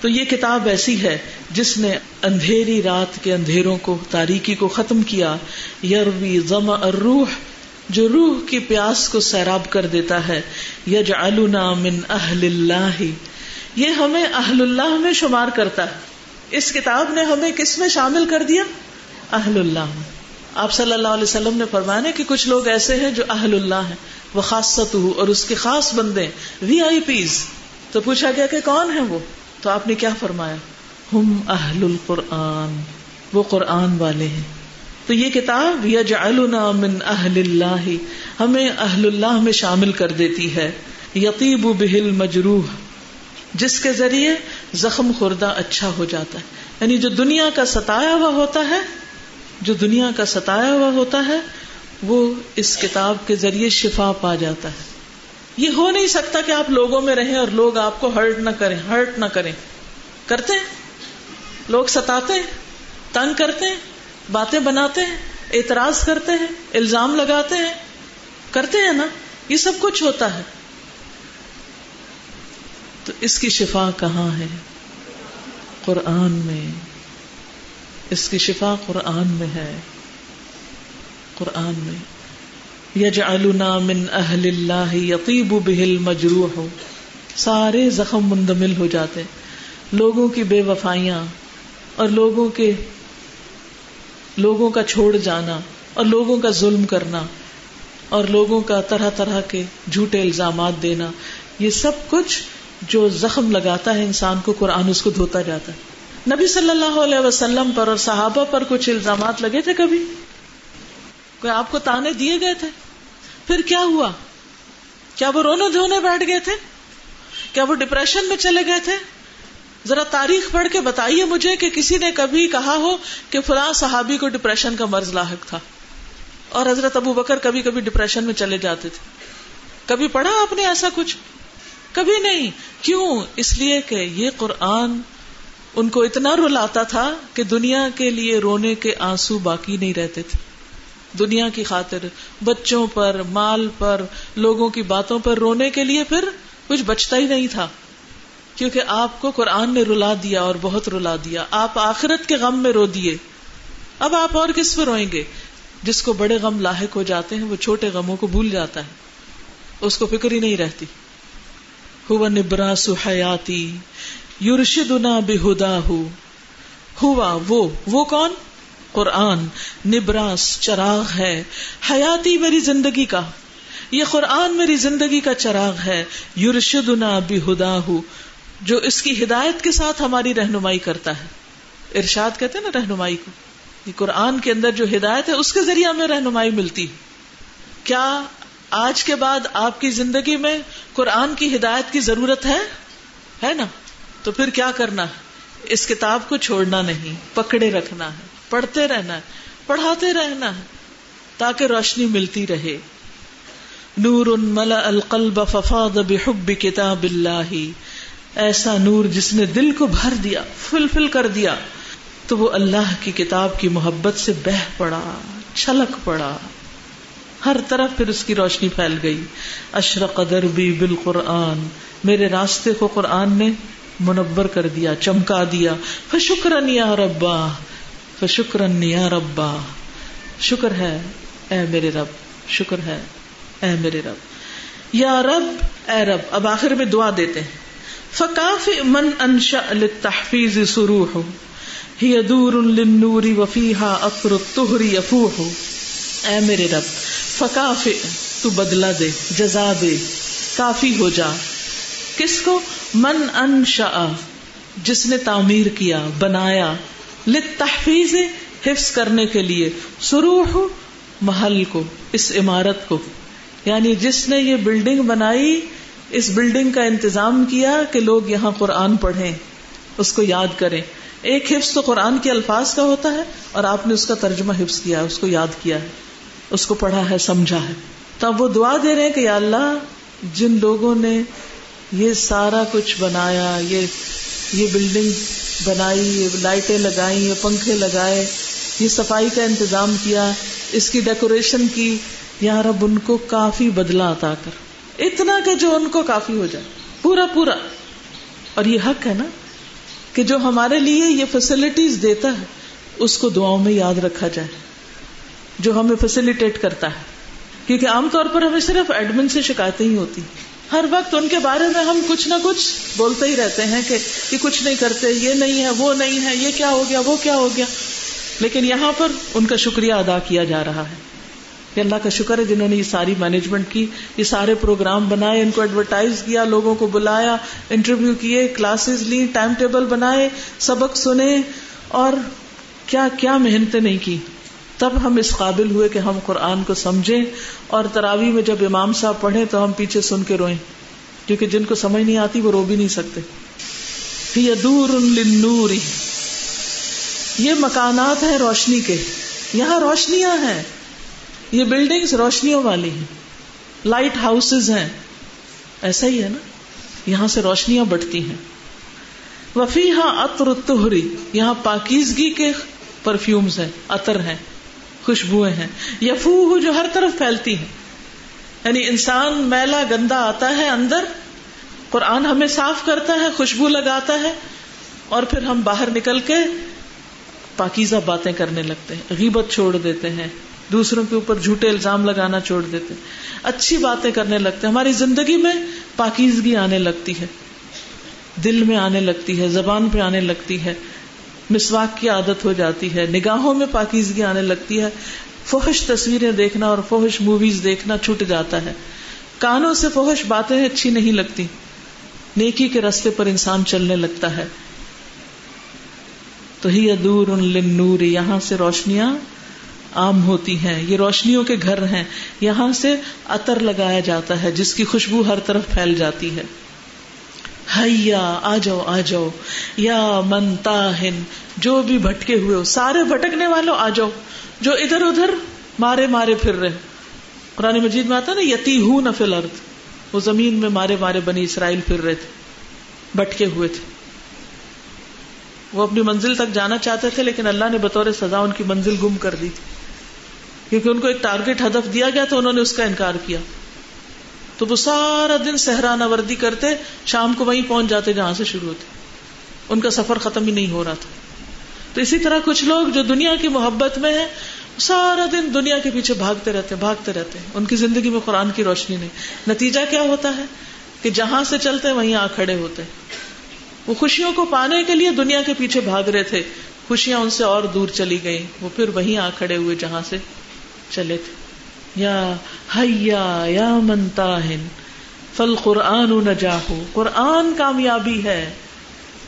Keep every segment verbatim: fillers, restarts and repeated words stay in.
تو یہ کتاب ایسی ہے جس نے اندھیری رات کے اندھیروں کو, تاریکی کو ختم کیا. یروی ظمأ الروح, جو روح کی پیاس کو سیراب کر دیتا ہے. یجعلنا من اہل اللہ, یہ ہمیں اہل اللہ میں شمار کرتا ہے. اس کتاب نے ہمیں کس میں شامل کر دیا؟ اہل اللہ. آپ صلی اللہ علیہ وسلم نے فرمایا کہ کچھ لوگ ایسے ہیں جو اہل اللہ ہیں, وخاصتہ, اور اس کے خاص بندے, وی آئی پیز. تو پوچھا گیا کہ کون ہیں وہ؟ تو آپ نے کیا فرمایا؟ ہم اہل القرآن, وہ قرآن والے ہیں. تو یہ کتاب یجعلنا من اہل اللہ, ہمیں اہل اللہ میں شامل کر دیتی ہے. یطیب بہ المجروح, جس کے ذریعے زخم خوردہ اچھا ہو جاتا ہے. یعنی جو دنیا کا ستایا ہوا ہوتا ہے جو دنیا کا ستایا ہوا ہوتا ہے وہ اس کتاب کے ذریعے شفا پا جاتا ہے. یہ ہو نہیں سکتا کہ آپ لوگوں میں رہیں اور لوگ آپ کو ہرٹ نہ کریں. ہرٹ نہ کریں کرتے ہیں لوگ, ستاتے ہیں, تنگ کرتے ہیں, باتیں بناتے ہیں, اعتراض کرتے ہیں, الزام لگاتے ہیں, کرتے ہیں نا, یہ سب کچھ ہوتا ہے. تو اس کی شفا کہاں ہے؟ قرآن میں. اس کی شفا قرآن میں ہے, قرآن میں. یجعلنا من اہل اللہ یطیب بہ المجروح, سارے زخم مندمل ہو جاتے. لوگوں کی بے وفائیاں اور لوگوں کے لوگوں کا چھوڑ جانا اور لوگوں کا ظلم کرنا اور لوگوں کا طرح طرح کے جھوٹے الزامات دینا, یہ سب کچھ جو زخم لگاتا ہے انسان کو, قرآن اس کو دھوتا جاتا ہے. نبی صلی اللہ علیہ وسلم پر اور صحابہ پر کچھ الزامات لگے تھے, کبھی کوئی آپ کو تانے دیے گئے تھے, پھر کیا ہوا؟ کیا وہ رونے دھونے بیٹھ گئے تھے؟ کیا وہ ڈپریشن میں چلے گئے تھے؟ ذرا تاریخ پڑھ کے بتائیے مجھے کہ کسی نے کبھی کہا ہو کہ فلاں صحابی کو ڈپریشن کا مرض لاحق تھا, اور حضرت ابو بکر کبھی کبھی ڈپریشن میں چلے جاتے تھے. کبھی پڑھا آپ نے ایسا کچھ؟ کبھی نہیں. کیوں؟ اس لیے کہ یہ قرآن ان کو اتنا رلاتا تھا کہ دنیا کے لیے رونے کے آنسو باقی نہیں رہتے تھے. دنیا کی خاطر, بچوں پر, مال پر, لوگوں کی باتوں پر رونے کے لیے پھر کچھ بچتا ہی نہیں تھا, کیونکہ آپ کو قرآن نے رلا دیا, اور بہت رلا دیا. آپ آخرت کے غم میں رو دیے, اب آپ اور کس پہ روئیں گے؟ جس کو بڑے غم لاحق ہو جاتے ہیں وہ چھوٹے غموں کو بھول جاتا ہے, اس کو فکر ہی نہیں رہتی. ہوا نبراس حیاتی یرشدنا بہداہ, ہوا وہ وہ کون؟ قرآن. نبراس چراغ ہے, حیاتی میری زندگی کا, یہ قرآن میری زندگی کا چراغ ہے. یرشدنا بہداہ, جو اس کی ہدایت کے ساتھ ہماری رہنمائی کرتا ہے. ارشاد کہتے ہیں نا رہنمائی کو. یہ قرآن کے اندر جو ہدایت ہے اس کے ذریعے ہمیں رہنمائی ملتی. کیا آج کے بعد آپ کی زندگی میں قرآن کی ہدایت کی ضرورت ہے؟ ہے نا. تو پھر کیا کرنا ہے؟ اس کتاب کو چھوڑنا نہیں, پکڑے رکھنا ہے, پڑھتے رہنا ہے, پڑھاتے رہنا ہے, تاکہ روشنی ملتی رہے. نور ملأ القلب ففاض بحب کتاب اللہ, ایسا نور جس نے دل کو بھر دیا, فل فل کر دیا, تو وہ اللہ کی کتاب کی محبت سے بہہ پڑا, چھلک پڑا, ہر طرف پھر اس کی روشنی پھیل گئی. اشرق دربی بالقرآن, میرے راستے کو قرآن نے منور کر دیا, چمکا دیا. فشکرن یا ربا, فشکرن یا ربا, شکر ہے اے میرے رب, شکر ہے اے میرے رب. یا رب, اے رب. اب آخر میں دعا دیتے ہیں. فَكَافِئْ مَنْ أَنْشَأَ لِلتَّحْفِيظِ سُرُوحُ هِيَ دُورٌ لِلنُّورِ وَفِيهَا أَثْرُ الطُّهْرِ يَفُوحُ. اے میرے رب فَكَافِئْ, تو بدلا دے, جزا دے, کافی ہو جا. کس کو؟ من انشأ, جس نے تعمیر کیا, بنایا, للتحفیظ, حفظ کرنے کے لیے, سروح, محل کو, اس عمارت کو. یعنی جس نے یہ بلڈنگ بنائی, اس بلڈنگ کا انتظام کیا کہ لوگ یہاں قرآن پڑھیں, اس کو یاد کریں. ایک حفظ تو قرآن کے الفاظ کا ہوتا ہے, اور آپ نے اس کا ترجمہ حفظ کیا ہے, اس کو یاد کیا ہے, اس کو پڑھا ہے, سمجھا ہے. تب وہ دعا دے رہے ہیں کہ یا اللہ, جن لوگوں نے یہ سارا کچھ بنایا, یہ یہ بلڈنگ بنائی, یہ لائٹیں لگائی, یہ پنکھے لگائے, یہ صفائی کا انتظام کیا, اس کی ڈیکوریشن کی, یا رب ان کو کافی بدلہ عطا کر, اتنا کہ جو ان کو کافی ہو جائے, پورا پورا. اور یہ حق ہے نا, کہ جو ہمارے لیے یہ فیسلٹیز دیتا ہے اس کو دعاؤں میں یاد رکھا جائے، جو ہمیں فیسلیٹیٹ کرتا ہے، کیونکہ عام طور پر ہمیں صرف ایڈمن سے شکایتیں ہی ہوتی، ہر وقت ان کے بارے میں ہم کچھ نہ کچھ بولتے ہی رہتے ہیں کہ یہ کچھ نہیں کرتے، یہ نہیں ہے، وہ نہیں ہے، یہ کیا ہو گیا، وہ کیا ہو گیا. لیکن یہاں پر ان کا شکریہ ادا کیا جا رہا ہے کہ اللہ کا شکر ہے جنہوں نے یہ ساری مینجمنٹ کی، یہ سارے پروگرام بنائے، ان کو ایڈورٹائز کیا، لوگوں کو بلایا، انٹرویو کیے، کلاسز لیں، ٹائم ٹیبل بنائے، سبق سنے، اور کیا کیا محنتیں نہیں کی. تب ہم اس قابل ہوئے کہ ہم قرآن کو سمجھیں، اور تراویح میں جب امام صاحب پڑھیں تو ہم پیچھے سن کے روئیں، کیونکہ جن کو سمجھ نہیں آتی وہ رو بھی نہیں سکتے. فِي دُورٌ لِلنُّورِ، یہ مکانات ہیں روشنی کے، یہاں روشنیاں ہیں، یہ بلڈنگز روشنیوں والی ہیں، لائٹ ہاؤسز ہیں، ایسا ہی ہے نا، یہاں سے روشنیاں بڑھتی ہیں. وَفِيهَا عَطْرُ الطُّهْرِ، یہاں پاکیزگی کے پرفیومز ہیں، عطر ہیں، خوشبوئیں ہیں. یفوہ، جو ہر طرف پھیلتی ہیں، یعنی انسان میلا گندا آتا ہے اندر، قرآن ہمیں صاف کرتا ہے، خوشبو لگاتا ہے، اور پھر ہم باہر نکل کے پاکیزہ باتیں کرنے لگتے ہیں، غیبت چھوڑ دیتے ہیں، دوسروں کے اوپر جھوٹے الزام لگانا چھوڑ دیتے ہیں، اچھی باتیں کرنے لگتے ہیں. ہماری زندگی میں پاکیزگی آنے لگتی ہے، دل میں آنے لگتی ہے، زبان پہ آنے لگتی ہے، مسواک کی عادت ہو جاتی ہے، نگاہوں میں پاکیزگی آنے لگتی ہے، فحش تصویریں دیکھنا اور فحش موویز دیکھنا چھوٹ جاتا ہے، کانوں سے فحش باتیں اچھی نہیں لگتی، نیکی کے راستے پر انسان چلنے لگتا ہے. تو ہی دور للنور، یہاں سے روشنیاں عام ہوتی ہیں، یہ روشنیوں کے گھر ہیں، یہاں سے عطر لگایا جاتا ہے جس کی خوشبو ہر طرف پھیل جاتی ہے. حیا، آ جاؤ آ جاؤ، یا من تاہن، جو بھی بھٹکے ہوئے ہو، سارے بھٹکنے والوں آ جاؤ، جو ادھر ادھر مارے مارے پھر رہے. قرآن مجید میں آتا ہے نا، یتیہون فی الارض، وہ زمین میں مارے مارے بنی اسرائیل پھر رہے تھے، بھٹکے ہوئے تھے، وہ اپنی منزل تک جانا چاہتے تھے، لیکن اللہ نے بطور سزا ان کی منزل گم کر دی تھی، کیونکہ ان کو ایک ٹارگٹ ہدف دیا گیا تھا، انہوں نے اس کا انکار کیا، تو وہ سارا دن صحرانہ وردی کرتے، شام کو وہیں پہنچ جاتے جہاں سے شروع ہوتے، ان کا سفر ختم ہی نہیں ہو رہا تھا. تو اسی طرح کچھ لوگ جو دنیا کی محبت میں ہیں، سارا دن دنیا کے پیچھے بھاگتے رہتے بھاگتے رہتے ان کی زندگی میں قرآن کی روشنی نہیں. نتیجہ کیا ہوتا ہے کہ جہاں سے چلتے وہیں آ کھڑے ہوتے. وہ خوشیوں کو پانے کے لیے دنیا کے پیچھے بھاگ رہے تھے، خوشیاں ان سے اور دور چلی گئیں، وہ پھر وہیں آ کھڑے ہوئے جہاں سے چلے تھے. یا حیا یا من تاہن فالقرآن نجاح، قرآن کامیابی ہے،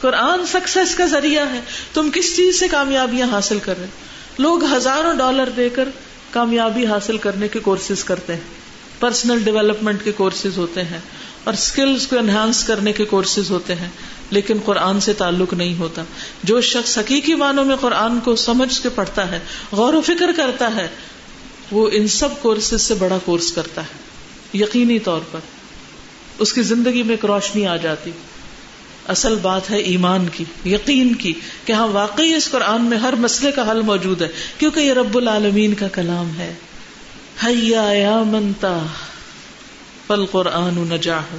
قرآن سکسس کا ذریعہ ہے. تم کس چیز سے کامیابیاں حاصل کر رہے ہیں؟ لوگ ہزاروں ڈالر دے کر کامیابی حاصل کرنے کے کورسز کرتے ہیں، پرسنل ڈیولپمنٹ کے کورسز ہوتے ہیں اور سکلز کو انہانس کرنے کے کورسز ہوتے ہیں، لیکن قرآن سے تعلق نہیں ہوتا. جو شخص حقیقی معنوں میں قرآن کو سمجھ کے پڑھتا ہے، غور و فکر کرتا ہے، وہ ان سب کورسز سے بڑا کورس کرتا ہے. یقینی طور پر اس کی زندگی میں ایک روشنی آ جاتی. اصل بات ہے ایمان کی، یقین کی، کہ ہاں واقعی اس قرآن میں ہر مسئلے کا حل موجود ہے، کیونکہ یہ رب العالمین کا کلام ہے. حیا یا من تاہ فالقرآن نجاح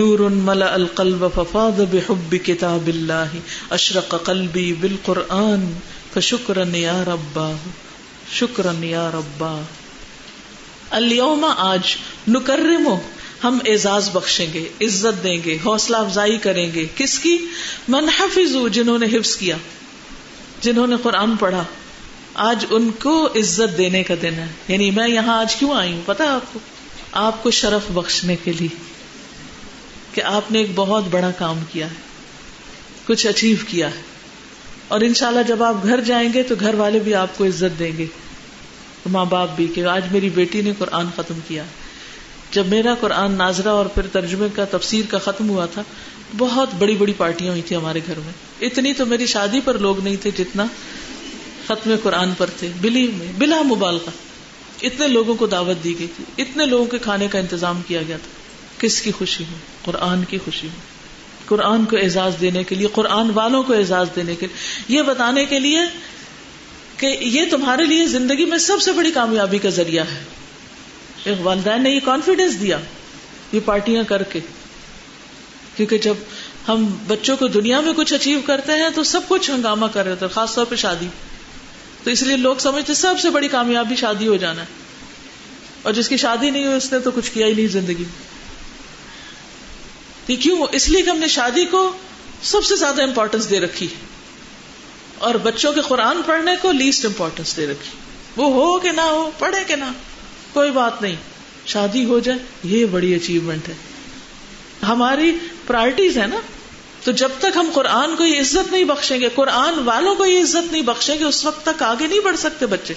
نور ملأ القلب ففاض بحب کتاب اللہ اشرق قلبی بالقرآن فشکرا یا ربا شکرن یا ربا. الیوم، آج، نکرمو، ہم اعزاز بخشیں گے، عزت دیں گے، حوصلہ افزائی کریں گے. کس کی؟ من حفظو، جنہوں نے حفظ کیا، جنہوں نے قرآن پڑھا، آج ان کو عزت دینے کا دن ہے. یعنی میں یہاں آج کیوں آئی ہوں پتا آپ کو؟ آپ کو شرف بخشنے کے لیے کہ آپ نے ایک بہت بڑا کام کیا ہے، کچھ اچیو کیا ہے، اور انشاءاللہ جب آپ گھر جائیں گے تو گھر والے بھی آپ کو عزت دیں گے، ماں باپ بھی، کہ آج میری بیٹی نے قرآن ختم کیا. جب میرا قرآن ناظرہ اور پھر ترجمے کا، تفسیر کا ختم ہوا تھا، بہت بڑی بڑی پارٹیاں ہوئی تھیں ہمارے گھر میں. اتنی تو میری شادی پر لوگ نہیں تھے جتنا ختم قرآن پر تھے، بلیو میں، بلا مبالغہ. اتنے لوگوں کو دعوت دی گئی تھی، اتنے لوگوں کے کھانے کا انتظام کیا گیا تھا. کس کی خوشی ہو؟ قرآن کی خوشی ہو، قرآن کو اعزاز دینے کے لیے، قرآن والوں کو اعزاز دینے کے لیے، یہ بتانے کے لیے کہ یہ تمہارے لیے زندگی میں سب سے بڑی کامیابی کا ذریعہ ہے. ایک والدین نے یہ کانفیڈینس دیا یہ پارٹیاں کر کے، کیونکہ جب ہم بچوں کو دنیا میں کچھ اچیو کرتے ہیں تو سب کچھ ہنگامہ کر رہے ہوتے ہیں, خاص طور پہ شادی. تو اس لیے لوگ سمجھتے سب سے بڑی کامیابی شادی ہو جانا ہے, اور جس کی شادی نہیں ہوئی اس نے تو کچھ کیا ہی نہیں زندگی. تو کیوں؟ اس لیے کہ ہم نے شادی کو سب سے زیادہ امپورٹنس دے رکھی اور بچوں کے قرآن پڑھنے کو لیسٹ امپورٹنس دے رکھی. وہ ہو کہ نہ ہو, پڑھے کہ نہ, کوئی بات نہیں, شادی ہو جائے, یہ بڑی اچیومنٹ ہے. ہماری پرائرٹیز ہیں نا, تو جب تک ہم قرآن کو یہ عزت نہیں بخشیں گے, قرآن والوں کو یہ عزت نہیں بخشیں گے, اس وقت تک آگے نہیں بڑھ سکتے بچے.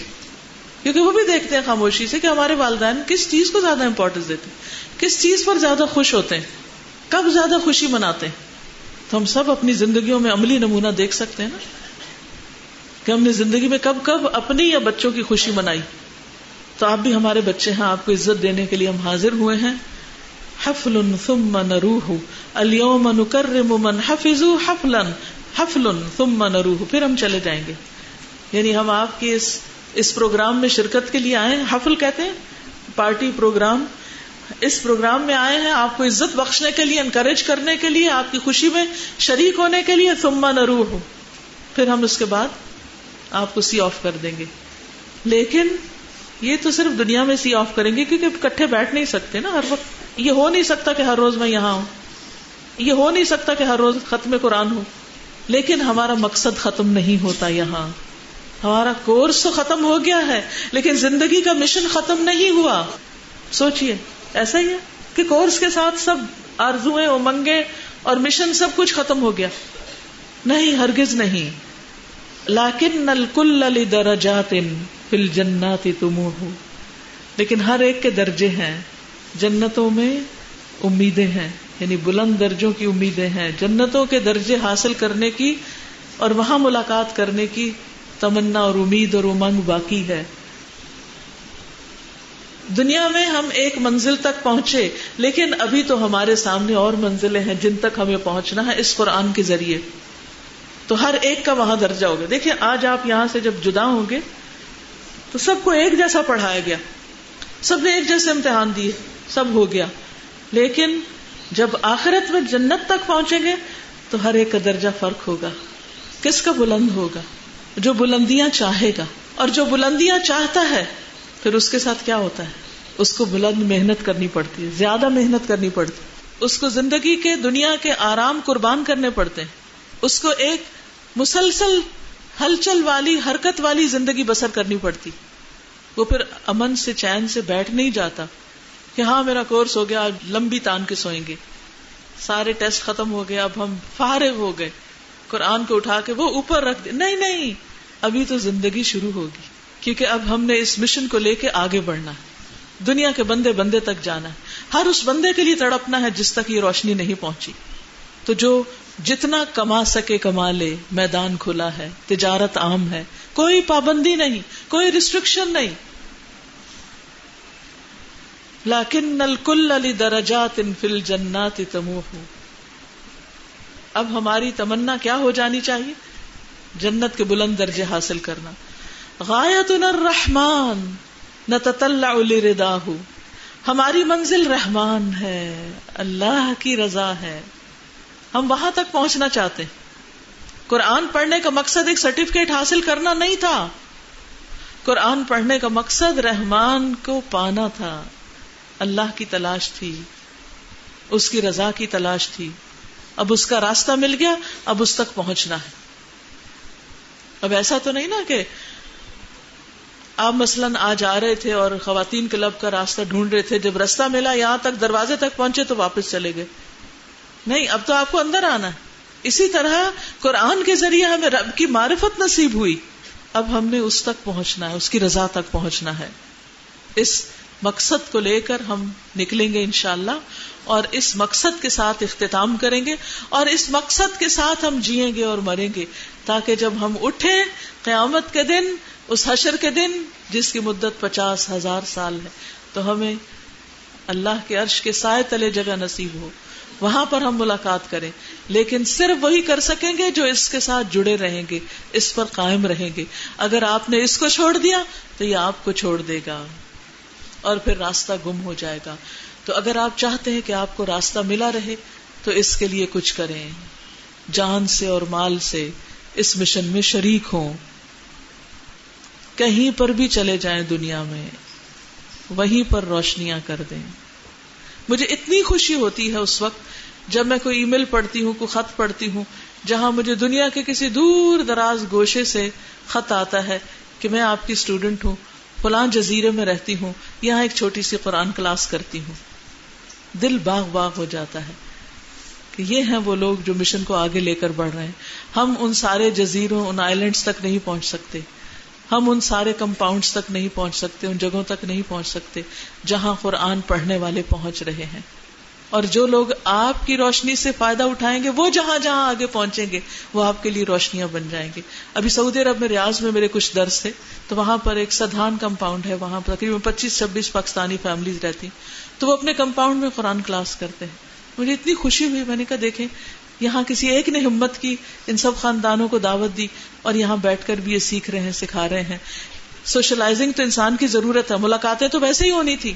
کیونکہ وہ بھی دیکھتے ہیں خاموشی سے کہ ہمارے والدین کس چیز کو زیادہ امپورٹنس دیتے ہیں, کس چیز پر زیادہ خوش ہوتے ہیں, کب زیادہ خوشی مناتے ہیں. تو ہم سب اپنی زندگیوں میں عملی نمونہ دیکھ سکتے ہیں نا, کہ ہم نے زندگی میں کب کب اپنی یا بچوں کی خوشی منائی. تو آپ بھی ہمارے بچے ہیں, آپ کو عزت دینے کے لیے ہم حاضر ہوئے ہیں. حفل ثم نروح اليوم نکرم من حفظوا حفلا حفل ثم نروح, پھر ہم چلے جائیں گے. یعنی ہم آپ کے اس اس پروگرام میں شرکت کے لیے آئے ہیں. حفل کہتے ہیں پارٹی, پروگرام. اس پروگرام میں آئے ہیں آپ کو عزت بخشنے کے لیے, انکریج کرنے کے لیے, آپ کی خوشی میں شریک ہونے کے لیے. ثم نروح, پھر ہم اس کے بعد آپ کو سی آف کر دیں گے. لیکن یہ تو صرف دنیا میں سی آف کریں گے, کیونکہ کٹھے بیٹھ نہیں سکتے نا ہر وقت. یہ ہو نہیں سکتا کہ ہر روز میں یہاں ہوں, یہ ہو نہیں سکتا کہ ہر روز ختم قرآن ہو. لیکن ہمارا مقصد ختم نہیں ہوتا یہاں. ہمارا کورس تو ختم ہو گیا ہے, لیکن زندگی کا مشن ختم نہیں ہوا. سوچئے, ایسا ہی ہے کہ کورس کے ساتھ سب آرزویں, امنگیں اور مشن سب کچھ ختم ہو گیا؟ نہیں, ہرگز نہیں. لَكِنَّ الْكُلَّ لِدَرَجَاتٍ فِي الْجَنَّاتِ طُمُوحٌ, لیکن ہر ایک کے درجے ہیں جنتوں میں, امیدیں ہیں, یعنی بلند درجوں کی امیدیں ہیں, جنتوں کے درجے حاصل کرنے کی اور وہاں ملاقات کرنے کی تمنا اور امید اور امنگ باقی ہے. دنیا میں ہم ایک منزل تک پہنچے, لیکن ابھی تو ہمارے سامنے اور منزلیں ہیں جن تک ہمیں پہنچنا ہے اس قرآن کے ذریعے. تو ہر ایک کا وہاں درجہ ہوگا. دیکھیں, آج آپ یہاں سے جب جدا ہوں گے تو سب کو ایک جیسا پڑھایا گیا, سب نے ایک جیسے امتحان دیے, سب ہو گیا. لیکن جب آخرت میں جنت تک پہنچیں گے تو ہر ایک کا درجہ فرق ہوگا. کس کا بلند ہوگا؟ جو بلندیاں چاہے گا. اور جو بلندیاں چاہتا ہے, پھر اس کے ساتھ کیا ہوتا ہے؟ اس کو بلند محنت کرنی پڑتی ہے, زیادہ محنت کرنی پڑتی ہے, اس کو زندگی کے, دنیا کے آرام قربان کرنے پڑتے ہیں, اس کو ایک مسلسل ہلچل والی, حرکت والی زندگی بسر کرنی پڑتی. وہ پھر امن سے, چین سے بیٹھ نہیں جاتا کہ ہاں میرا کورس ہو گیا, آج لمبی تان کے سوئیں گے, سارے ٹیسٹ ختم ہو گئے, اب ہم فارغ ہو گئے, قرآن کو اٹھا کے وہ اوپر رکھ دے. نہیں نہیں, ابھی تو زندگی شروع ہوگی, کیونکہ اب ہم نے اس مشن کو لے کے آگے بڑھنا ہے, دنیا کے بندے بندے تک جانا ہے, ہر اس بندے کے لیے تڑپنا ہے جس تک یہ روشنی نہیں پہنچی. تو جو جتنا کما سکے کما لے, میدان کھلا ہے, تجارت عام ہے, کوئی پابندی نہیں, کوئی ریسٹرکشن نہیں. لیکن الکل لدرجات فی الجنات طموح, اب ہماری تمنا کیا ہو جانی چاہیے؟ جنت کے بلند درجے حاصل کرنا. غایتنا الرحمن نتطلع لرداہ, ہماری منزل رحمان ہے, اللہ کی رضا ہے, ہم وہاں تک پہنچنا چاہتے ہیں. قرآن پڑھنے کا مقصد ایک سرٹیفکیٹ حاصل کرنا نہیں تھا, قرآن پڑھنے کا مقصد رحمان کو پانا تھا, اللہ کی تلاش تھی, اس کی رضا کی تلاش تھی. اب اس کا راستہ مل گیا, اب اس تک پہنچنا ہے. اب ایسا تو نہیں نا کہ آپ مثلاً آج آ رہے تھے اور خواتین کلب کا راستہ ڈھونڈ رہے تھے, جب راستہ ملا یہاں تک, دروازے تک پہنچے تو واپس چلے گئے. نہیں, اب تو آپ کو اندر آنا ہے. اسی طرح قرآن کے ذریعے ہمیں رب کی معرفت نصیب ہوئی, اب ہم نے اس تک پہنچنا ہے, اس کی رضا تک پہنچنا ہے. اس مقصد کو لے کر ہم نکلیں گے انشاءاللہ, اور اس مقصد کے ساتھ اختتام کریں گے, اور اس مقصد کے ساتھ ہم جیئیں گے اور مریں گے, تاکہ جب ہم اٹھیں قیامت کے دن, اس حشر کے دن جس کی مدت پچاس ہزار سال ہے, تو ہمیں اللہ کے عرش کے سائے تلے جگہ نصیب ہو, وہاں پر ہم ملاقات کریں. لیکن صرف وہی کر سکیں گے جو اس کے ساتھ جڑے رہیں گے, اس پر قائم رہیں گے. اگر آپ نے اس کو چھوڑ دیا تو یہ آپ کو چھوڑ دے گا, اور پھر راستہ گم ہو جائے گا. تو اگر آپ چاہتے ہیں کہ آپ کو راستہ ملا رہے, تو اس کے لیے کچھ کریں, جان سے اور مال سے اس مشن میں شریک ہوں. کہیں پر بھی چلے جائیں دنیا میں, وہیں پر روشنیاں کر دیں. مجھے اتنی خوشی ہوتی ہے اس وقت جب میں کوئی ای میل پڑھتی ہوں, کوئی خط پڑھتی ہوں, جہاں مجھے دنیا کے کسی دور دراز گوشے سے خط آتا ہے کہ میں آپ کی اسٹوڈنٹ ہوں, فلاں جزیرے میں رہتی ہوں, یہاں ایک چھوٹی سی قرآن کلاس کرتی ہوں. دل باغ باغ ہو جاتا ہے کہ یہ ہیں وہ لوگ جو مشن کو آگے لے کر بڑھ رہے ہیں. ہم ان سارے جزیروں, ان آئی لینڈس تک نہیں پہنچ سکتے, ہم ان سارے کمپاؤنڈز تک نہیں پہنچ سکتے, ان جگہوں تک نہیں پہنچ سکتے جہاں قرآن پڑھنے والے پہنچ رہے ہیں. اور جو لوگ آپ کی روشنی سے فائدہ اٹھائیں گے وہ جہاں جہاں آگے پہنچیں گے وہ آپ کے لیے روشنیاں بن جائیں گے. ابھی سعودی عرب میں ریاض میں میرے کچھ درس تھے, تو وہاں پر ایک سدھان کمپاؤنڈ ہے, وہاں پر تقریباً پچیس چھبیس پاکستانی فیملیز رہتی, تو وہ اپنے کمپاؤنڈ میں قرآن کلاس کرتے ہیں. مجھے اتنی خوشی ہوئی, میں نے کہا دیکھیں یہاں کسی ایک نے ہمت کی, ان سب خاندانوں کو دعوت دی اور یہاں بیٹھ کر بھی یہ سیکھ رہے ہیں, سکھا رہے ہیں. سوشلائزنگ تو انسان کی ضرورت ہے, ملاقاتیں تو ویسے ہی ہونی تھی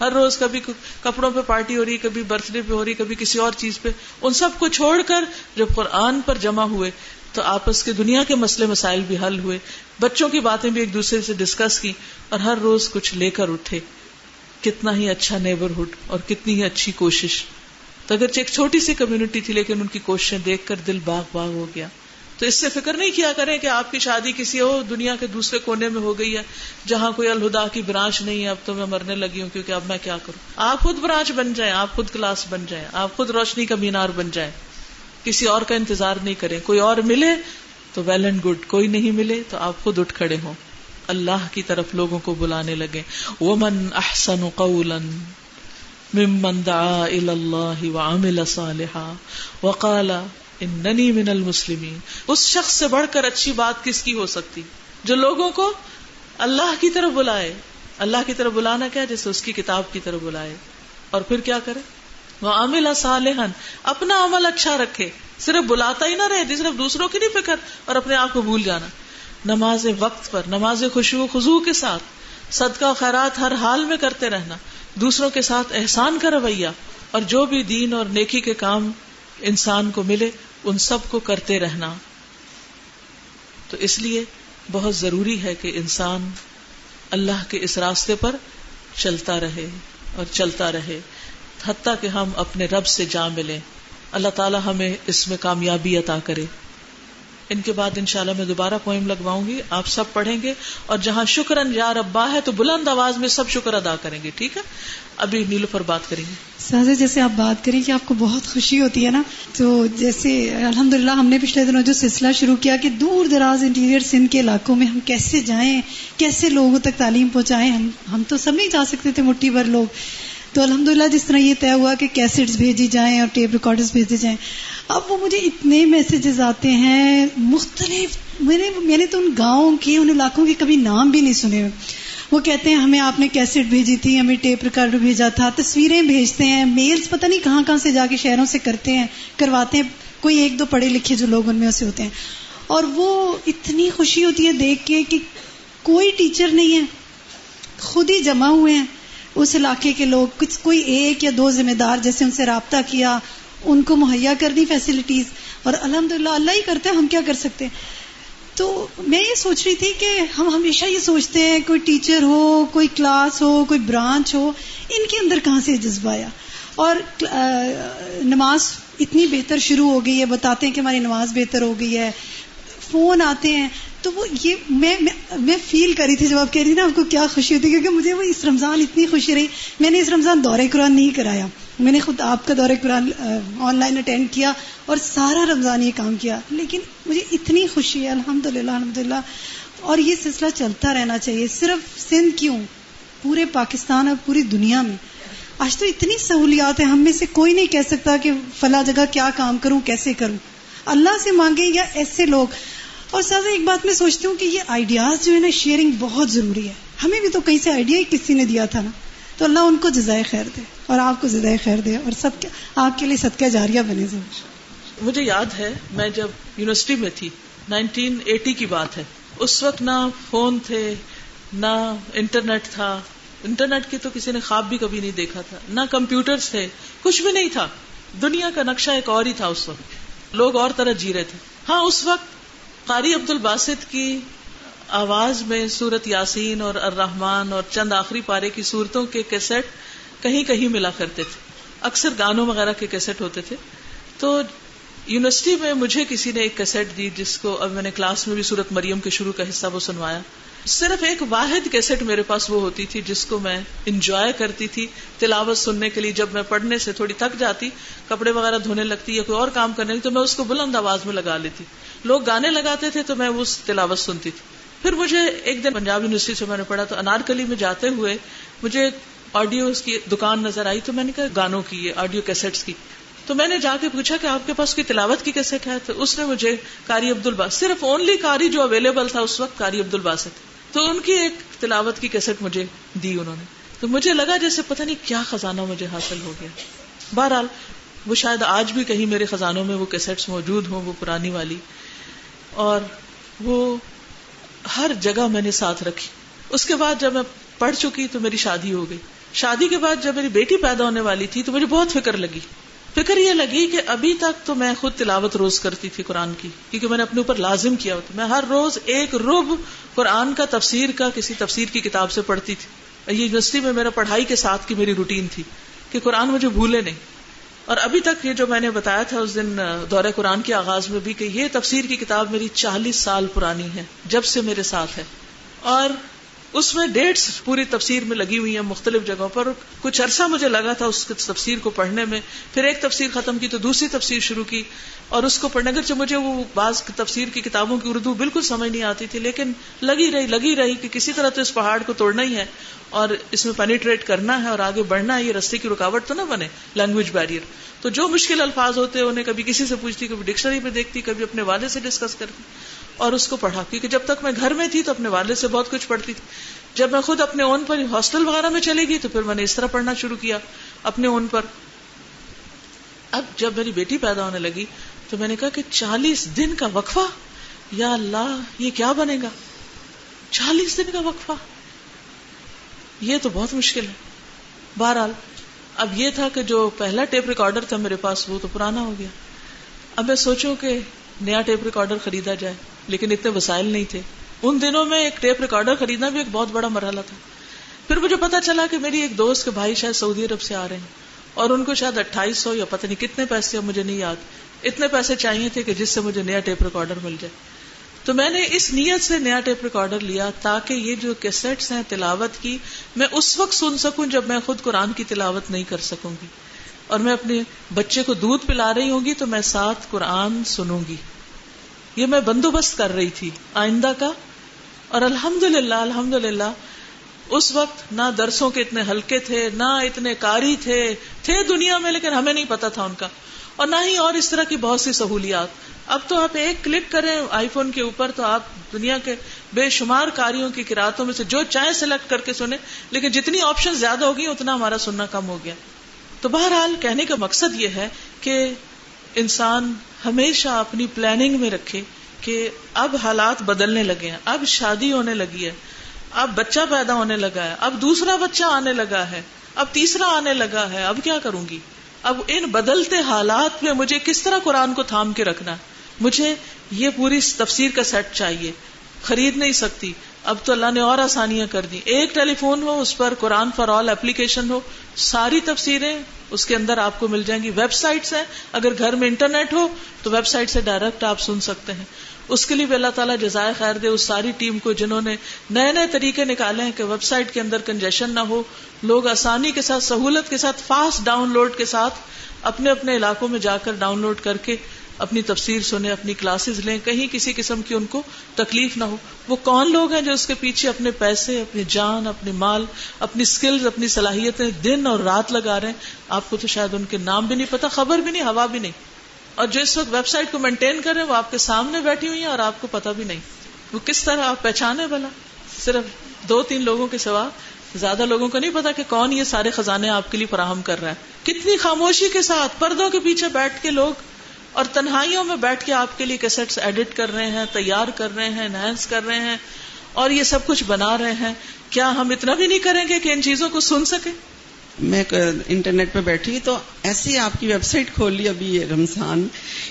ہر روز, کبھی کپڑوں پہ پارٹی ہو رہی, کبھی برتھ ڈے پہ ہو رہی, کبھی کسی اور چیز پہ. ان سب کو چھوڑ کر جب قرآن پر جمع ہوئے تو آپس کے دنیا کے مسئلے مسائل بھی حل ہوئے, بچوں کی باتیں بھی ایک دوسرے سے ڈسکس کی, اور ہر روز کچھ لے کر اٹھے. کتنا ہی اچھا نیبرہڈ اور کتنی ہی اچھی کوشش. تو اگرچہ ایک چھوٹی سی کمیونٹی تھی لیکن ان کی کوششیں دیکھ کر دل باغ باغ ہو گیا. تو اس سے فکر نہیں کیا کریں کہ آپ کی شادی کسی اور دنیا کے دوسرے کونے میں ہو گئی ہے جہاں کوئی الہدا کی برانچ نہیں ہے, اب تو میں مرنے لگی ہوں کیونکہ اب میں کیا کروں. آپ خود برانچ بن جائیں, آپ خود کلاس بن جائیں, آپ خود روشنی کا مینار بن جائیں. کسی اور کا انتظار نہیں کریں, کوئی اور ملے تو ویل اینڈ گڈ, کوئی نہیں ملے تو آپ خود اٹھ کھڑے ہوں, اللہ کی طرف لوگوں کو بلانے لگے. ومن احسن قولا ممن دعا الی اللہ وعمل صالحا وقال اننی من المسلمین. اس شخص سے بڑھ کر اچھی بات کس کی ہو سکتی جو لوگوں کو اللہ کی طرف بلائے. اللہ کی طرف بلانا کیا, جیسے اس کی کتاب کی طرف بلائے, اور پھر کیا کرے, وعمل صالحا, اپنا عمل اچھا رکھے, صرف بلاتا ہی نہ رہے, صرف دوسروں کی نہیں فکر اور اپنے آپ کو بھول جانا. نماز وقت پر, نماز خشوع و خضوع کے ساتھ, صدقہ خیرات ہر حال میں کرتے رہنا, دوسروں کے ساتھ احسان کا رویہ, اور جو بھی دین اور نیکی کے کام انسان کو ملے ان سب کو کرتے رہنا. تو اس لیے بہت ضروری ہے کہ انسان اللہ کے اس راستے پر چلتا رہے اور چلتا رہے حتیٰ کہ ہم اپنے رب سے جا ملیں. اللہ تعالی ہمیں اس میں کامیابی عطا کرے. ان کے بعد انشاءاللہ میں دوبارہ پوئم لگواؤں گی, آپ سب پڑھیں گے, اور جہاں شکرن یا ربا ہے تو بلند آواز میں سب شکر ادا کریں گے, ٹھیک ہے؟ ابھی نیلوفر بات کریں گے. سازہ جیسے آپ بات کریں کہ آپ کو بہت خوشی ہوتی ہے نا, تو جیسے الحمدللہ ہم نے پچھلے دنوں جو سلسلہ شروع کیا کہ دور دراز انٹیریئر سندھ کے علاقوں میں ہم کیسے جائیں, کیسے لوگوں تک تعلیم پہنچائیں. ہم ہم تو سب نہیں جا سکتے تھے, مٹھی بھر لوگ. تو الحمدللہ جس طرح یہ طے ہوا کہ کیسٹس بھیجی جائیں اور ٹیپ ریکارڈرز بھیجے جائیں. اب وہ مجھے اتنے میسیجز آتے ہیں مختلف, میں نے میں نے تو ان گاؤں کے, ان علاقوں کے کبھی نام بھی نہیں سنے. وہ کہتے ہیں ہمیں آپ نے کیسٹ بھیجی تھی, ہمیں ٹیپ ریکارڈر بھیجا تھا, تصویریں بھیجتے ہیں, میلز پتہ نہیں کہاں کہاں سے جا کے شہروں سے کرتے ہیں, کرواتے ہیں. کوئی ایک دو پڑھے لکھے جو لوگ ان میں سے ہوتے ہیں, اور وہ اتنی خوشی ہوتی ہے دیکھ کے کہ کوئی ٹیچر نہیں ہے, خود ہی جمع ہوئے ہیں اس علاقے کے لوگ. کچھ کوئی ایک یا دو ذمہ دار جیسے ان سے رابطہ کیا, ان کو مہیا کر دی فیسلٹیز, اور الحمدللہ اللہ ہی کرتا ہے, ہم کیا کر سکتے ہیں. تو میں یہ سوچ رہی تھی کہ ہم ہمیشہ یہ سوچتے ہیں کوئی ٹیچر ہو, کوئی کلاس ہو, کوئی برانچ ہو, ان کے اندر کہاں سے جذبہ آیا. اور نماز اتنی بہتر شروع ہو گئی ہے, بتاتے ہیں کہ ہماری نماز بہتر ہو گئی ہے, فون آتے ہیں. تو وہ یہ میں میں فیل کر رہی تھی جب آپ کہہ رہی تھی نا آپ کو کیا خوشی ہوتی, کیونکہ مجھے وہ اس رمضان اتنی خوشی رہی. میں نے اس رمضان دورہ قرآن نہیں کرایا, میں نے خود آپ کا دورہ قرآن آن لائن اٹینڈ کیا اور سارا رمضان یہ کام کیا, لیکن مجھے اتنی خوشی ہے الحمدللہ الحمدللہ. اور یہ سلسلہ چلتا رہنا چاہیے, صرف سندھ کیوں, پورے پاکستان اور پوری دنیا میں. آج تو اتنی سہولیات ہیں, ہم میں سے کوئی نہیں کہہ سکتا کہ فلاں جگہ کیا کام کروں, کیسے کروں. اللہ سے مانگیں یا ایسے لوگ. اور ساتھ ایک بات میں سوچتی ہوں کہ یہ آئیڈیاز جو ہے نا, شیئرنگ بہت ضروری ہے. ہمیں بھی تو کہیں سے آئیڈیا کسی نے دیا تھا نا, تو اللہ ان کو جزائے خیر دے اور آپ کو جزائے خیر دے, اور سب آپ کے لیے صدقہ جاریہ بنے. ضرور مجھے یاد ہے میں جب یونیورسٹی میں تھی, نائنٹین ایٹی کی بات ہے, اس وقت نہ فون تھے نہ انٹرنیٹ تھا, انٹرنیٹ کی تو کسی نے خواب بھی کبھی نہیں دیکھا تھا, نہ کمپیوٹرز تھے, کچھ بھی نہیں تھا. دنیا کا نقشہ ایک اور ہی تھا اس وقت، لوگ اور طرح جی رہے تھے. ہاں اس وقت قاری عبد الباسط کی آواز میں سورت یاسین اور الرحمن اور چند آخری پارے کی سورتوں کے کیسٹ کہیں کہیں ملا کرتے تھے، اکثر گانوں وغیرہ کے کیسٹ ہوتے تھے. تو یونیورسٹی میں مجھے کسی نے ایک کیسٹ دی جس کو اب میں نے کلاس میں بھی سورت مریم کے شروع کا حصہ وہ سنوایا. صرف ایک واحد کیسٹ میرے پاس وہ ہوتی تھی جس کو میں انجوائے کرتی تھی تلاوت سننے کے لیے. جب میں پڑھنے سے تھوڑی تھک جاتی، کپڑے وغیرہ دھونے لگتی یا کوئی اور کام کرنے لگتی، تو میں اس کو بلند آواز میں لگا لیتی، لوگ گانے لگاتے تھے تو میں اس تلاوت سنتی تھی. پھر مجھے ایک دن پنجاب یونیورسٹی سے میں نے پڑھا تو انارکلی میں جاتے ہوئے مجھے آڈیوز کی دکان نظر آئی، تو میں نے کہا گانوں کی، یہ آڈیو کیسٹس کی. تو میں نے جا کے پوچھا کہ آپ کے پاس کوئی تلاوت کی کیسٹ ہے؟ تو اس نے مجھے قاری عبد الباسط، صرف اونلی قاری جو اویلیبل تھا اس وقت قاری عبد الباسط، تو ان کی ایک تلاوت کی کیسٹ مجھے دی انہوں نے. تو مجھے لگا جیسے پتہ نہیں کیا خزانہ مجھے حاصل ہو گیا. بہرحال وہ شاید آج بھی کہیں میرے خزانوں میں وہ کیسٹس موجود ہوں، وہ پرانی والی، اور وہ ہر جگہ میں نے ساتھ رکھی. اس کے بعد جب میں پڑھ چکی تو میری شادی ہو گئی. شادی کے بعد جب میری بیٹی پیدا ہونے والی تھی تو مجھے بہت فکر لگی. فکر یہ لگی کہ ابھی تک تو میں خود تلاوت روز کرتی تھی قرآن کی، کیونکہ میں نے اپنے اوپر لازم کیا ہوتا. میں ہر روز ایک رب قرآن کا تفسیر کا کسی تفسیر کی کتاب سے پڑھتی تھی. یہ یونیورسٹی میں میرا پڑھائی کے ساتھ کی میری روٹین تھی کہ قرآن مجھے بھولے نہیں. اور ابھی تک یہ جو میں نے بتایا تھا اس دن دورہ قرآن کے آغاز میں بھی کہ یہ تفسیر کی کتاب میری چالیس سال پرانی ہے جب سے میرے ساتھ ہے، اور اس میں ڈیٹس پوری تفسیر میں لگی ہوئی ہیں مختلف جگہوں پر. کچھ عرصہ مجھے لگا تھا اس تفسیر کو پڑھنے میں، پھر ایک تفسیر ختم کی تو دوسری تفسیر شروع کی اور اس کو پڑھنے. اگرچہ مجھے وہ بعض تفسیر کی کتابوں کی اردو بالکل سمجھ نہیں آتی تھی، لیکن لگی رہی لگی رہی کہ کسی طرح تو اس پہاڑ کو توڑنا ہی ہے اور اس میں پینیٹریٹ کرنا ہے اور آگے بڑھنا ہے. یہ راستے کی رکاوٹ تو نہ بنے، لینگویج بیریئر. تو جو مشکل الفاظ ہوتے انہیں کبھی کسی سے پوچھتی، کبھی ڈکشنری میں دیکھتی، کبھی اپنے والد سے ڈسکس کرتی اور اس کو پڑھا. کیونکہ جب تک میں گھر میں تھی تو اپنے والد سے بہت کچھ پڑھتی تھی. جب میں خود اپنے اون پر ہاسٹل وغیرہ میں چلے گئی تو پھر میں نے اس طرح پڑھنا شروع کیا اپنے اون پر. اب جب میری بیٹی پیدا ہونے لگی تو میں نے کہا کہ چالیس دن کا وقفہ، یا اللہ یہ کیا بنے گا چالیس دن کا وقفہ، یہ تو بہت مشکل ہے. بہرحال اب یہ تھا کہ جو پہلا ٹیپ ریکارڈر تھا میرے پاس وہ تو پرانا ہو گیا. اب میں سوچوں کہ نیا ٹیپ ریکارڈر خریدا جائے، لیکن اتنے وسائل نہیں تھے ان دنوں میں. ایک ٹیپ ریکارڈر خریدنا بھی ایک بہت بڑا مرحلہ تھا. پھر مجھے پتا چلا کہ میری ایک دوست کے بھائی شاید سعودی عرب سے آ رہے ہیں اور ان کو شاید اٹھائیس سو یا پتہ نہیں کتنے پیسے، مجھے نہیں یاد، اتنے پیسے چاہیے تھے کہ جس سے مجھے نیا ٹیپ ریکارڈر مل جائے. تو میں نے اس نیت سے نیا ٹیپ ریکارڈر لیا تاکہ یہ جو کیسٹس ہیں تلاوت کی میں اس وقت سن سکوں جب میں خود قرآن کی تلاوت نہیں کر سکوں گی، اور میں اپنے بچے کو دودھ پلا رہی ہوں گی تو میں ساتھ قرآن سنوں گی. یہ میں بندوبست کر رہی تھی آئندہ کا. اور الحمدللہ الحمدللہ اس وقت نہ درسوں کے اتنے ہلکے تھے، نہ اتنے قاری تھے تھے دنیا میں لیکن ہمیں نہیں پتا تھا ان کا، اور نہ ہی اور اس طرح کی بہت سی سہولیات. اب تو آپ ایک کلک کریں آئی فون کے اوپر تو آپ دنیا کے بے شمار قاریوں کی قراتوں میں سے جو چاہے سلیکٹ کر کے سنیں، لیکن جتنی آپشن زیادہ ہوگی اتنا ہمارا سننا کم ہو گیا. تو بہرحال کہنے کا مقصد یہ ہے کہ انسان ہمیشہ اپنی پلاننگ میں رکھے کہ اب حالات بدلنے لگے ہیں، اب شادی ہونے لگی ہے، اب بچہ پیدا ہونے لگا ہے، اب دوسرا بچہ آنے لگا ہے، اب تیسرا آنے لگا ہے، اب کیا کروں گی، اب ان بدلتے حالات میں مجھے کس طرح قرآن کو تھام کے رکھنا ہے. مجھے یہ پوری تفسیر کا سیٹ چاہیے، خرید نہیں سکتی، اب تو اللہ نے اور آسانیاں کر دی. ایک ٹیلی فون ہو، اس پر قرآن فار آل اپلیکیشن ہو، ساری تفسیریں اس کے اندر آپ کو مل جائیں گی. ویب سائٹس ہیں، اگر گھر میں انٹرنیٹ ہو تو ویب سائٹ سے ڈائریکٹ آپ سن سکتے ہیں. اس کے لیے بھی اللہ تعالیٰ جزائے خیر دے اس ساری ٹیم کو جنہوں نے نئے نئے طریقے نکالے ہیں کہ ویب سائٹ کے اندر کنجیشن نہ ہو، لوگ آسانی کے ساتھ، سہولت کے ساتھ، فاسٹ ڈاؤن لوڈ کے ساتھ اپنے اپنے علاقوں میں جا کر ڈاؤن لوڈ کر کے اپنی تفسیر سنیں، اپنی کلاسز لیں، کہیں کسی قسم کی ان کو تکلیف نہ ہو. وہ کون لوگ ہیں جو اس کے پیچھے اپنے پیسے، اپنی جان، اپنے مال، اپنی سکلز، اپنی صلاحیتیں دن اور رات لگا رہے ہیں؟ آپ کو تو شاید ان کے نام بھی نہیں پتا، خبر بھی نہیں، ہوا بھی نہیں. اور جو اس وقت ویب سائٹ کو مینٹین کر رہے ہیں وہ آپ کے سامنے بیٹھی ہوئی ہیں اور آپ کو پتا بھی نہیں. وہ کس طرح آپ پہچانے بھلا؟ صرف دو تین لوگوں کے سوا زیادہ لوگوں کو نہیں پتا کہ کون یہ سارے خزانے آپ کے لیے فراہم کر رہا ہے. کتنی خاموشی کے ساتھ پردوں کے پیچھے بیٹھ کے لوگ اور تنہائیوں میں بیٹھ کے آپ کے لیے کیسٹس ایڈٹ کر رہے ہیں، تیار کر رہے ہیں، انہانس کر رہے ہیں اور یہ سب کچھ بنا رہے ہیں. کیا ہم اتنا بھی نہیں کریں گے کہ ان چیزوں کو سن سکیں؟ میں انٹرنیٹ پہ بیٹھی تو ایسے ہی آپ کی ویب سائٹ کھول لی ابھی یہ رمضان,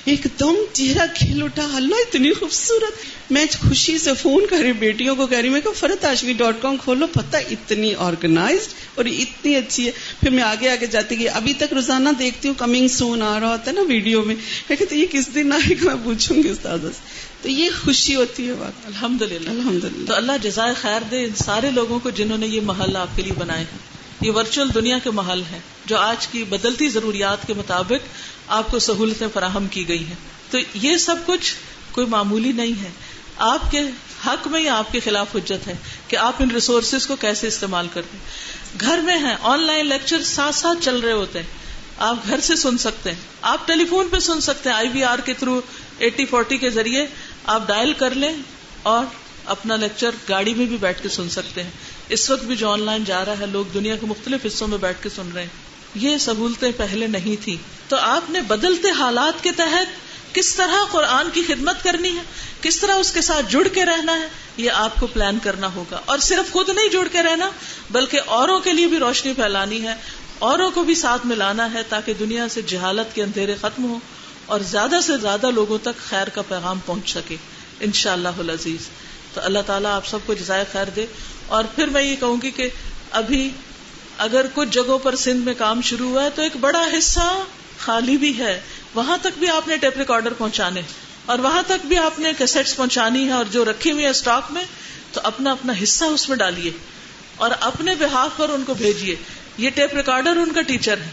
ایک دم چہرہ کھل اٹھا, اللہ اتنی خوبصورت. میں خوشی سے فون کر رہی بیٹیوں کو, کہہ رہی میں کہ فرحت ہاشمی ڈاٹ کام کھولو, پتہ اتنی آرگنائزڈ اور اتنی اچھی ہے. پھر میں آگے آگے جاتی گئی, ابھی تک روزانہ دیکھتی ہوں کمنگ سون آ رہا ہوتا ہے نا ویڈیو میں, میں کہتی یہ کس دن آئے گا, میں پوچھوں گی استاد سے. تو یہ خوشی ہوتی ہے بات. الحمدللہ الحمدللہ. تو اللہ جزائے خیر دے ان سارے لوگوں کو جنہوں نے یہ محل آپ کے لیے بنائے ہیں. یہ ورچوئل دنیا کے محل ہیں جو آج کی بدلتی ضروریات کے مطابق آپ کو سہولتیں فراہم کی گئی ہیں. تو یہ سب کچھ کوئی معمولی نہیں ہے, آپ کے حق میں ہی آپ کے خلاف حجت ہے کہ آپ ان ریسورسز کو کیسے استعمال کرتے ہیں. گھر میں ہیں, آن لائن لیکچر ساتھ ساتھ چل رہے ہوتے ہیں, آپ گھر سے سن سکتے ہیں, آپ ٹیلی فون پہ سن سکتے ہیں, آئی وی آر کے تھرو ایٹی فورٹی کے ذریعے آپ ڈائل کر لیں اور اپنا لیکچر گاڑی میں بھی بیٹھ کے سن سکتے ہیں. اس وقت بھی جو آن لائن جا رہا ہے لوگ دنیا کے مختلف حصوں میں بیٹھ کے سن رہے ہیں. یہ سہولتیں پہلے نہیں تھی. تو آپ نے بدلتے حالات کے تحت کس طرح قرآن کی خدمت کرنی ہے, کس طرح اس کے ساتھ جڑ کے رہنا ہے, یہ آپ کو پلان کرنا ہوگا. اور صرف خود نہیں جڑ کے رہنا بلکہ اوروں کے لیے بھی روشنی پھیلانی ہے, اوروں کو بھی ساتھ ملانا ہے تاکہ دنیا سے جہالت کے اندھیرے ختم ہوں اور زیادہ سے زیادہ لوگوں تک خیر کا پیغام پہنچ سکے انشاءاللہ العزیز. تو اللہ تعالیٰ آپ سب کو جزائے خیر دے. اور پھر میں یہ کہوں گی کہ ابھی اگر کچھ جگہوں پر سندھ میں کام شروع ہوا ہے تو ایک بڑا حصہ خالی بھی ہے, وہاں تک بھی آپ نے ٹیپ ریکارڈر پہنچانے اور وہاں تک بھی آپ نے کیسٹس پہنچانی ہے, اور جو رکھی ہوئی ہے اسٹاک میں تو اپنا اپنا حصہ اس میں ڈالیے اور اپنے بہاف پر ان کو بھیجیے. یہ ٹیپ ریکارڈر ان کا ٹیچر ہے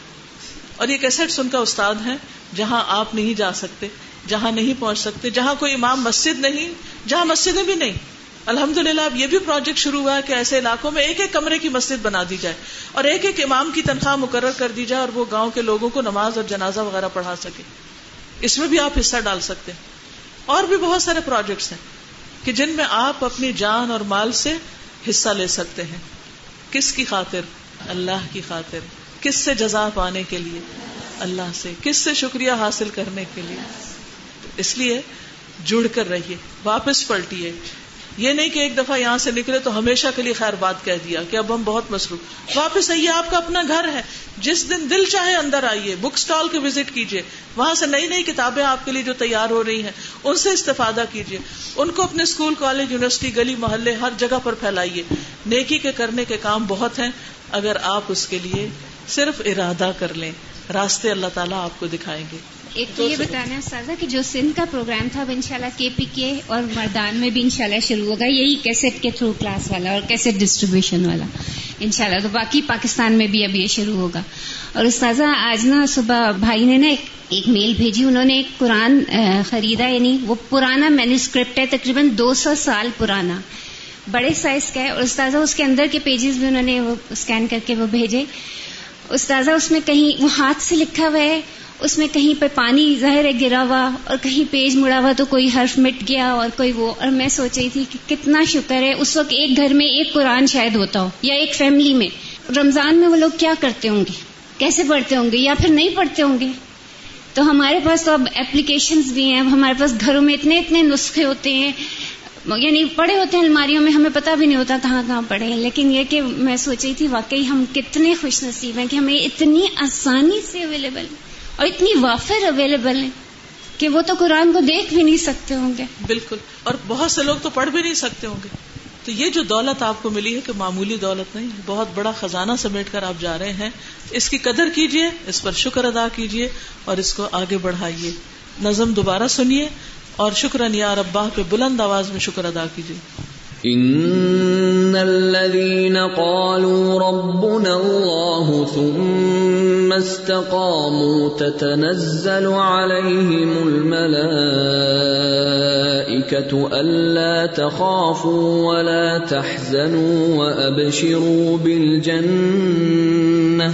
اور یہ کیسٹس ان کا استاد ہیں. جہاں آپ نہیں جا سکتے, جہاں نہیں پہنچ سکتے, جہاں کوئی امام مسجد نہیں, جہاں مسجدیں بھی نہیں, الحمدللہ اب یہ بھی پروجیکٹ شروع ہوا ہے کہ ایسے علاقوں میں ایک ایک کمرے کی مسجد بنا دی جائے اور ایک ایک امام کی تنخواہ مقرر کر دی جائے اور وہ گاؤں کے لوگوں کو نماز اور جنازہ وغیرہ پڑھا سکے. اس میں بھی آپ حصہ ڈال سکتے ہیں. اور بھی بہت سارے پروجیکٹس ہیں کہ جن میں آپ اپنی جان اور مال سے حصہ لے سکتے ہیں. کس کی خاطر؟ اللہ کی خاطر. کس سے جزا پانے کے لیے؟ اللہ سے. کس سے شکریہ حاصل کرنے کے لیے؟ اس لیے جڑ کر رہیے, واپس پلٹیے. یہ نہیں کہ ایک دفعہ یہاں سے نکلے تو ہمیشہ کے لیے خیر بات کہہ دیا کہ اب ہم بہت مصروف. واپس آئیے, آپ کا اپنا گھر ہے, جس دن دل چاہے اندر آئیے, بک سٹال کے وزٹ کیجیے, وہاں سے نئی نئی کتابیں آپ کے لیے جو تیار ہو رہی ہیں ان سے استفادہ کیجیے, ان کو اپنے اسکول, کالج, یونیورسٹی, گلی محلے, ہر جگہ پر پھیلائیے. نیکی کے کرنے کے کام بہت ہیں اگر آپ اس کے لیے صرف ارادہ کر لیں, راستے اللہ تعالیٰ آپ کو دکھائیں گے. ایک تو یہ بتانا سازا کہ جو سندھ کا پروگرام تھا وہ انشاءاللہ کے پی کے اور مردان میں بھی انشاءاللہ شروع ہوگا, یہی کیسٹ کے تھرو کلاس والا اور کیسٹ ڈسٹریبیوشن والا انشاءاللہ. تو باقی پاکستان میں بھی اب یہ شروع ہوگا. اور استاذہ آج نا صبح بھائی نے نا ایک, ایک میل بھیجی, انہوں نے ایک قرآن خریدا, یعنی وہ پرانا مینوسکرپٹ ہے, تقریباً دو سو سال پرانا, بڑے سائز کا ہے. اور استاذہ اس کے اندر کے پیجز بھی انہوں نے وہ اسکین کر کے وہ بھیجے. استاذہ اس میں کہیں وہ ہاتھ سے لکھا ہوا ہے, اس میں کہیں پہ پانی ظاہر ہے گرا ہوا, اور کہیں پیج مڑا ہوا تو کوئی حرف مٹ گیا اور کوئی وہ. اور میں سوچ رہی تھی کہ کتنا شکر ہے اس وقت ایک گھر میں ایک قرآن شاید ہوتا ہو یا ایک فیملی میں. رمضان میں وہ لوگ کیا کرتے ہوں گے, کیسے پڑھتے ہوں گے یا پھر نہیں پڑھتے ہوں گے. تو ہمارے پاس تو اب اپلیکیشنز بھی ہیں, ہمارے پاس گھروں میں اتنے اتنے نسخے ہوتے ہیں, یعنی پڑے ہوتے ہیں الماریوں میں, ہمیں پتہ بھی نہیں ہوتا کہاں کہاں پڑے ہیں. لیکن یہ کہ میں سوچ رہی تھی واقعی ہم کتنے خوش نصیب ہیں کہ ہمیں اتنی آسانی سے اویلیبل اور اتنی وافر اویلیبل ہیں کہ وہ تو قرآن کو دیکھ بھی نہیں سکتے ہوں گے. بالکل. اور بہت سے لوگ تو پڑھ بھی نہیں سکتے ہوں گے. تو یہ جو دولت آپ کو ملی ہے کہ معمولی دولت نہیں, بہت بڑا خزانہ سمیٹ کر آپ جا رہے ہیں, اس کی قدر کیجیے, اس پر شکر ادا کیجیے اور اس کو آگے بڑھائیے. نظم دوبارہ سنیے اور شکراً یا رباہ پہ بلند آواز میں شکر ادا کیجیے. ان الذين قالوا ربنا الله ثم استقاموا تتنزل عليهم الملائكة ألا تخافوا ولا تحزنوا وأبشروا بالجنة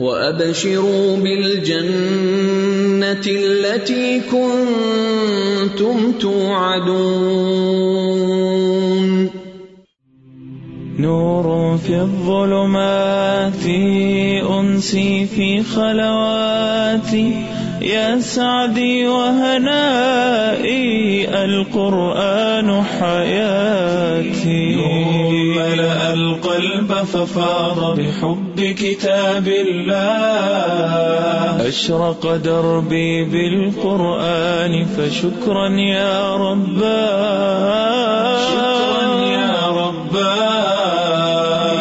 وَأَبْشِرُوا بِالْجَنَّةِ الَّتِي كُنْتُمْ تُوعَدُونَ نُورٌ فِي الظُّلُمَاتِ أُنْسِي فِي خَلَوَاتِ يا سعدي وهنائي القرآن حياتي نور ملأ القلب ففاض بحب كتاب الله أشرق دربي بالقرآن فشكرا يا ربا شكرا يا ربا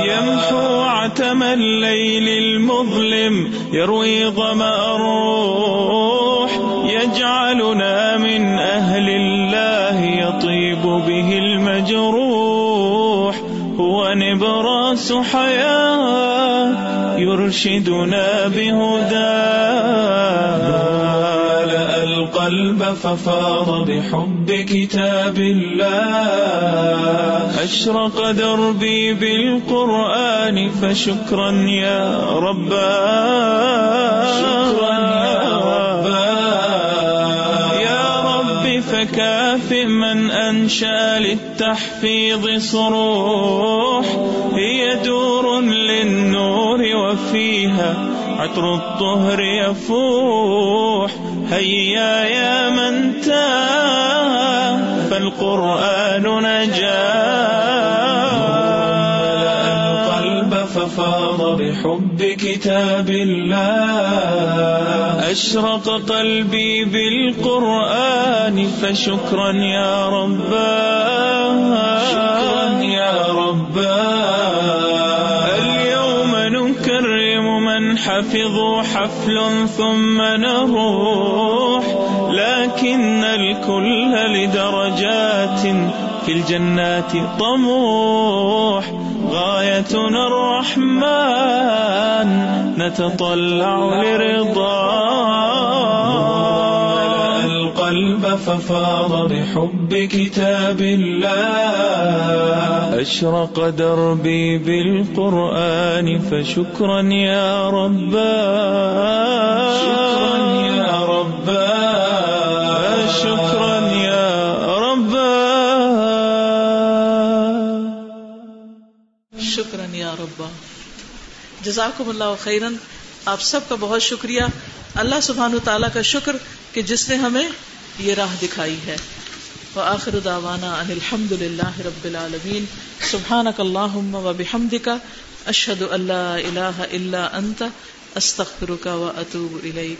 يمحو عتم الليل المظلم يروي ظمأ الروح يجعلنا من أهل الله يطيب به المجروح هو نبراس حياة يرشدنا بهداه القلب ففاض بحب كتاب الله أشرق دربي بالقرآن فشكرا يا ربا شكرا يا ربا يا رب فكافئ من أنشأ للتحفيظ صروح هي دور للنور وفيها عطر الطهر يفوح هيا يا من تاه فالقرآن نجاه القلب ففاض بحب كتاب الله أشرق قلبي بالقرآن فشكرا يا رباه شكرا يا رباه حفظوا حفل ثم نروح لكن الكل لدرجات في الجنات طموح غايتنا الرحمن نتطلع لرضاه القلب ففاض بحب كتاب الله أشرق دربي بالقرآن فشكرا يا ربا شكرا يا ربا شكرا يا ربا شكرا يا ربا جزاكم الله خيرا. آپ سب کا بہت شکریہ. اللہ سبحانہ وتعالی کا شکر کہ جس نے ہمیں یہ راہ دکھائی ہے. وآخر دعوانا ان الحمد للہ رب العالمین. سبحانک اللہم وبحمدک اشہد ان لا الہ الا انت استغفرک واتوب الیک.